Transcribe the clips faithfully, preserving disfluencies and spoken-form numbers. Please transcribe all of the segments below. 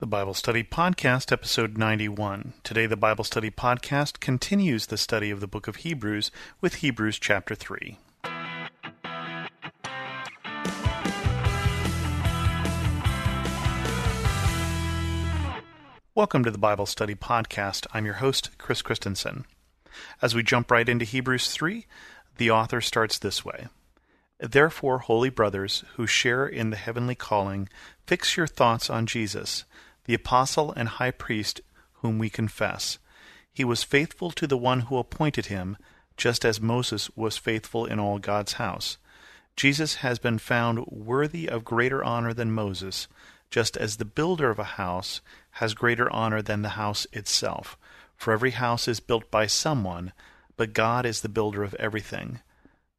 The Bible Study Podcast, Episode ninety-one. Today, the Bible Study Podcast continues the study of the book of Hebrews with Hebrews chapter three. Welcome to the Bible Study Podcast. I'm your host, Chris Christensen. As we jump right into Hebrews three, the author starts this way. Therefore, holy brothers who share in the heavenly calling, fix your thoughts on Jesus, the apostle and high priest whom we confess. He was faithful to the one who appointed him, just as Moses was faithful in all God's house. Jesus has been found worthy of greater honor than Moses, just as the builder of a house has greater honor than the house itself. For every house is built by someone, but God is the builder of everything.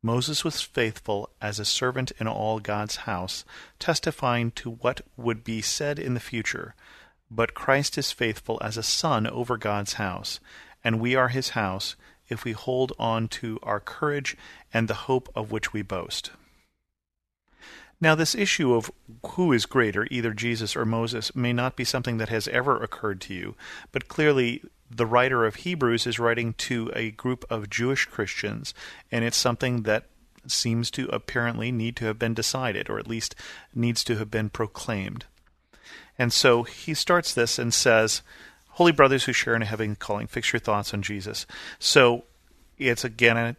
Moses was faithful as a servant in all God's house, testifying to what would be said in the future. But Christ is faithful as a son over God's house, and we are his house if we hold on to our courage and the hope of which we boast. Now, this issue of who is greater, either Jesus or Moses, may not be something that has ever occurred to you, but clearly the writer of Hebrews is writing to a group of Jewish Christians, and it's something that seems to apparently need to have been decided, or at least needs to have been proclaimed. And so he starts this and says, holy brothers who share in a heavenly calling, fix your thoughts on Jesus. So it's again a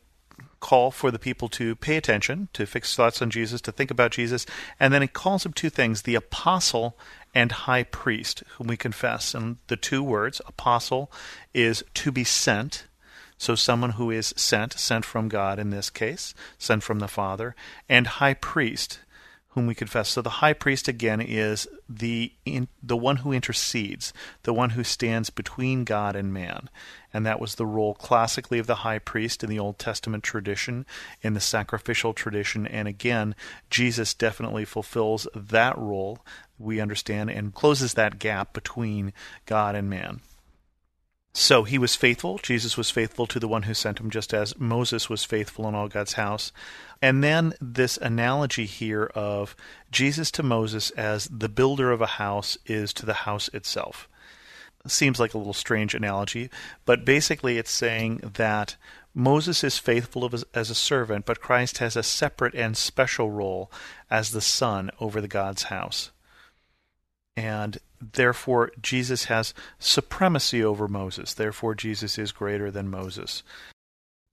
call for the people to pay attention, to fix thoughts on Jesus, to think about Jesus, and then it calls them two things, the apostle and high priest, whom we confess. And the two words, apostle, is to be sent, so someone who is sent, sent from God in this case, sent from the Father, and high priest, whom we confess. So the high priest, again, is the in, the one who intercedes, the one who stands between God and man. And that was the role classically of the high priest in the Old Testament tradition, in the sacrificial tradition. And again, Jesus definitely fulfills that role, we understand, and closes that gap between God and man. So he was faithful. Jesus was faithful to the one who sent him, just as Moses was faithful in all God's house. And then this analogy here of Jesus to Moses as the builder of a house is to the house itself. Seems like a little strange analogy, but basically it's saying that Moses is faithful as a servant, but Christ has a separate and special role as the son over the God's house. And therefore, Jesus has supremacy over Moses. Therefore, Jesus is greater than Moses.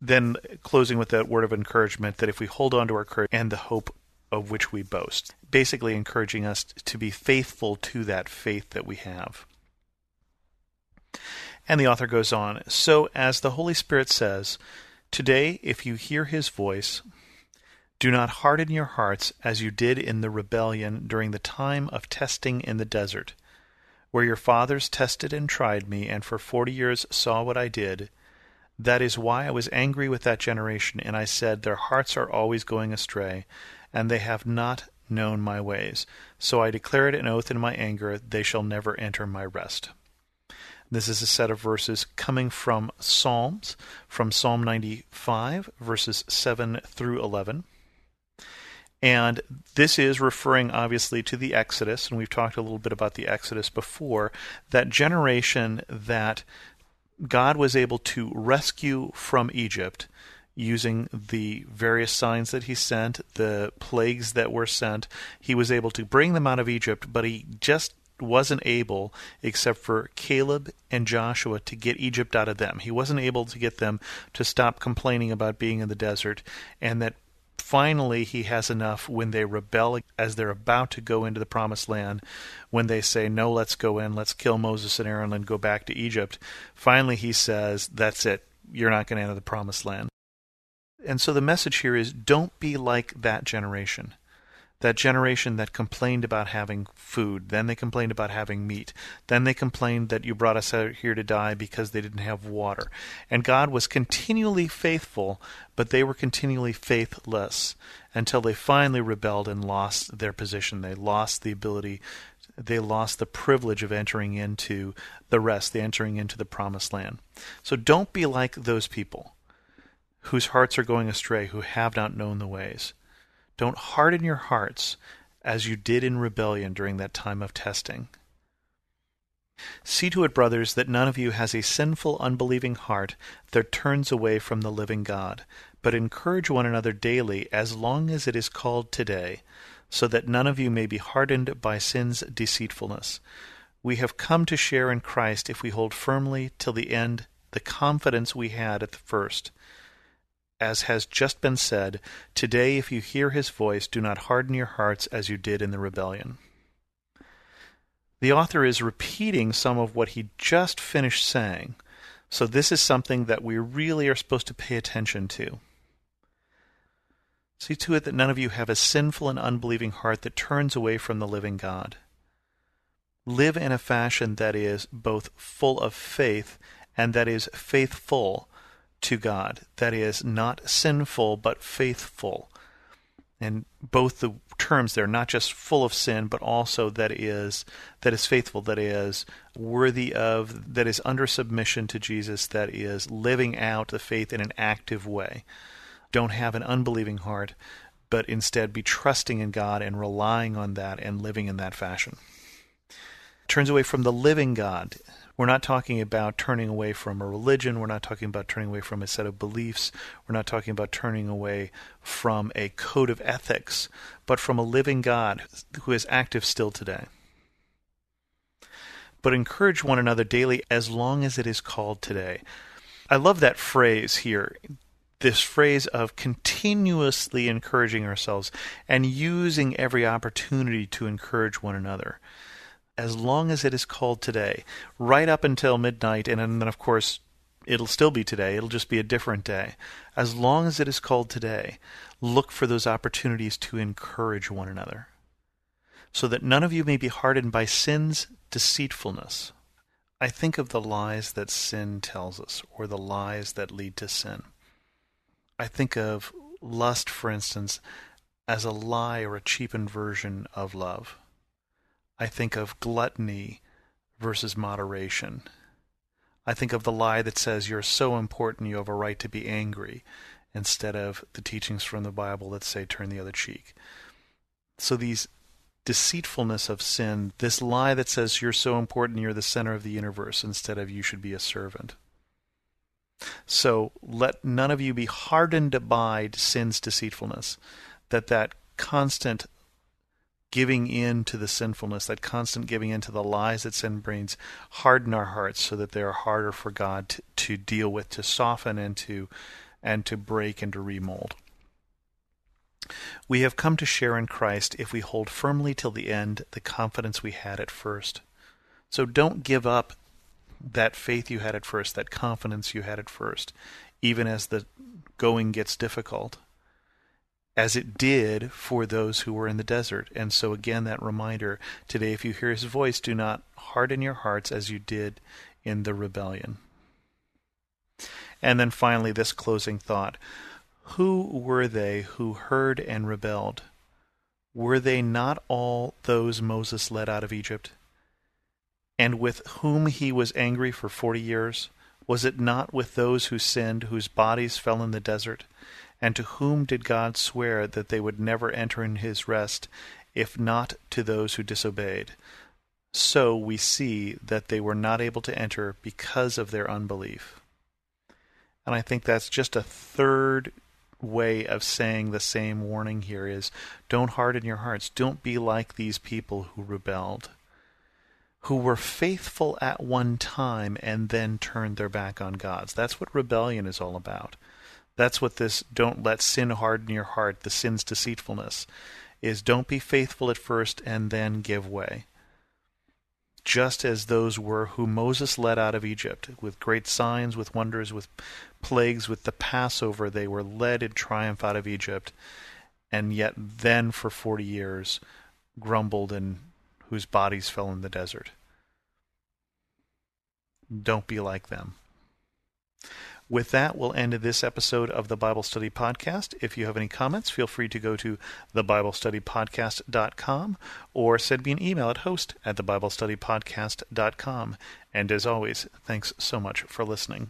Then, closing with that word of encouragement, that if we hold on to our courage and the hope of which we boast, basically encouraging us to be faithful to that faith that we have. And the author goes on, so as the Holy Spirit says, today, if you hear his voice, do not harden your hearts as you did in the rebellion during the time of testing in the desert, where your fathers tested and tried me, and for forty years saw what I did. That is why I was angry with that generation, and I said, their hearts are always going astray, and they have not known my ways. So I declared an oath in my anger, they shall never enter my rest. This is a set of verses coming from Psalms, from Psalm ninety-five, verses seven through eleven. And this is referring, obviously, to the Exodus, and we've talked a little bit about the Exodus before, that generation that God was able to rescue from Egypt using the various signs that he sent, the plagues that were sent. He was able to bring them out of Egypt, but he just wasn't able, except for Caleb and Joshua, to get Egypt out of them. He wasn't able to get them to stop complaining about being in the desert, and that finally, he has enough when they rebel as they're about to go into the promised land, when they say, no, let's go in, let's kill Moses and Aaron and go back to Egypt. Finally, he says, that's it, you're not going to enter the promised land. And so the message here is, don't be like that generation. That generation that complained about having food, then they complained about having meat, then they complained that you brought us out here to die because they didn't have water. And God was continually faithful, but they were continually faithless until they finally rebelled and lost their position. They lost the ability, they lost the privilege of entering into the rest, the entering into the promised land. So don't be like those people whose hearts are going astray, who have not known the ways. Don't harden your hearts as you did in rebellion during that time of testing. See to it, brothers, that none of you has a sinful, unbelieving heart that turns away from the living God, but encourage one another daily as long as it is called today, so that none of you may be hardened by sin's deceitfulness. We have come to share in Christ if we hold firmly till the end the confidence we had at the first. As has just been said, today if you hear his voice, do not harden your hearts as you did in the rebellion. The author is repeating some of what he just finished saying, so this is something that we really are supposed to pay attention to. See to it that none of you have a sinful and unbelieving heart that turns away from the living God. Live in a fashion that is both full of faith and that is faithful to God, that is not sinful but faithful. And both the terms there, not just full of sin, but also that is that is faithful, that is worthy of, that is under submission to Jesus, that is living out the faith in an active way. Don't have an unbelieving heart, but instead be trusting in God and relying on that and living in that fashion. Turns away from the living God. We're not talking about turning away from a religion. We're not talking about turning away from a set of beliefs. We're not talking about turning away from a code of ethics, but from a living God who is active still today. But encourage one another daily as long as it is called today. I love that phrase here, this phrase of continuously encouraging ourselves and using every opportunity to encourage one another. As long as it is called today, right up until midnight, and then, of course, it'll still be today. It'll just be a different day. As long as it is called today, look for those opportunities to encourage one another, so that none of you may be hardened by sin's deceitfulness. I think of the lies that sin tells us, or the lies that lead to sin. I think of lust, for instance, as a lie or a cheapened version of love. I think of gluttony versus moderation. I think of the lie that says you're so important you have a right to be angry, instead of the teachings from the Bible that say turn the other cheek. So these deceitfulness of sin, this lie that says you're so important you're the center of the universe, instead of you should be a servant. So let none of you be hardened by sin's deceitfulness, that that constant giving in to the sinfulness, that constant giving in to the lies that sin brings, harden our hearts so that they are harder for God to, to deal with, to soften and to, and to break and to remold. We have come to share in Christ if we hold firmly till the end the confidence we had at first. So don't give up that faith you had at first, that confidence you had at first, even as the going gets difficult, as it did for those who were in the desert. And so again, that reminder, today if you hear his voice, do not harden your hearts as you did in the rebellion. And then finally, this closing thought. Who were they who heard and rebelled? Were they not all those Moses led out of Egypt, and with whom he was angry for forty years? Was it not with those who sinned, whose bodies fell in the desert? And to whom did God swear that they would never enter in his rest, if not to those who disobeyed? So we see that they were not able to enter because of their unbelief. And I think that's just a third way of saying the same warning here is, don't harden your hearts. Don't be like these people who rebelled, who were faithful at one time and then turned their back on God. That's what rebellion is all about. That's what this, don't let sin harden your heart, the sin's deceitfulness, is don't be faithful at first and then give way. Just as those were who Moses led out of Egypt, with great signs, with wonders, with plagues, with the Passover, they were led in triumph out of Egypt, and yet then for forty years grumbled and whose bodies fell in the desert. Don't be like them. With that, we'll end this episode of the Bible Study Podcast. If you have any comments, feel free to go to the bible study podcast dot com or send me an email at host at thebiblestudypodcast.com. And as always, thanks so much for listening.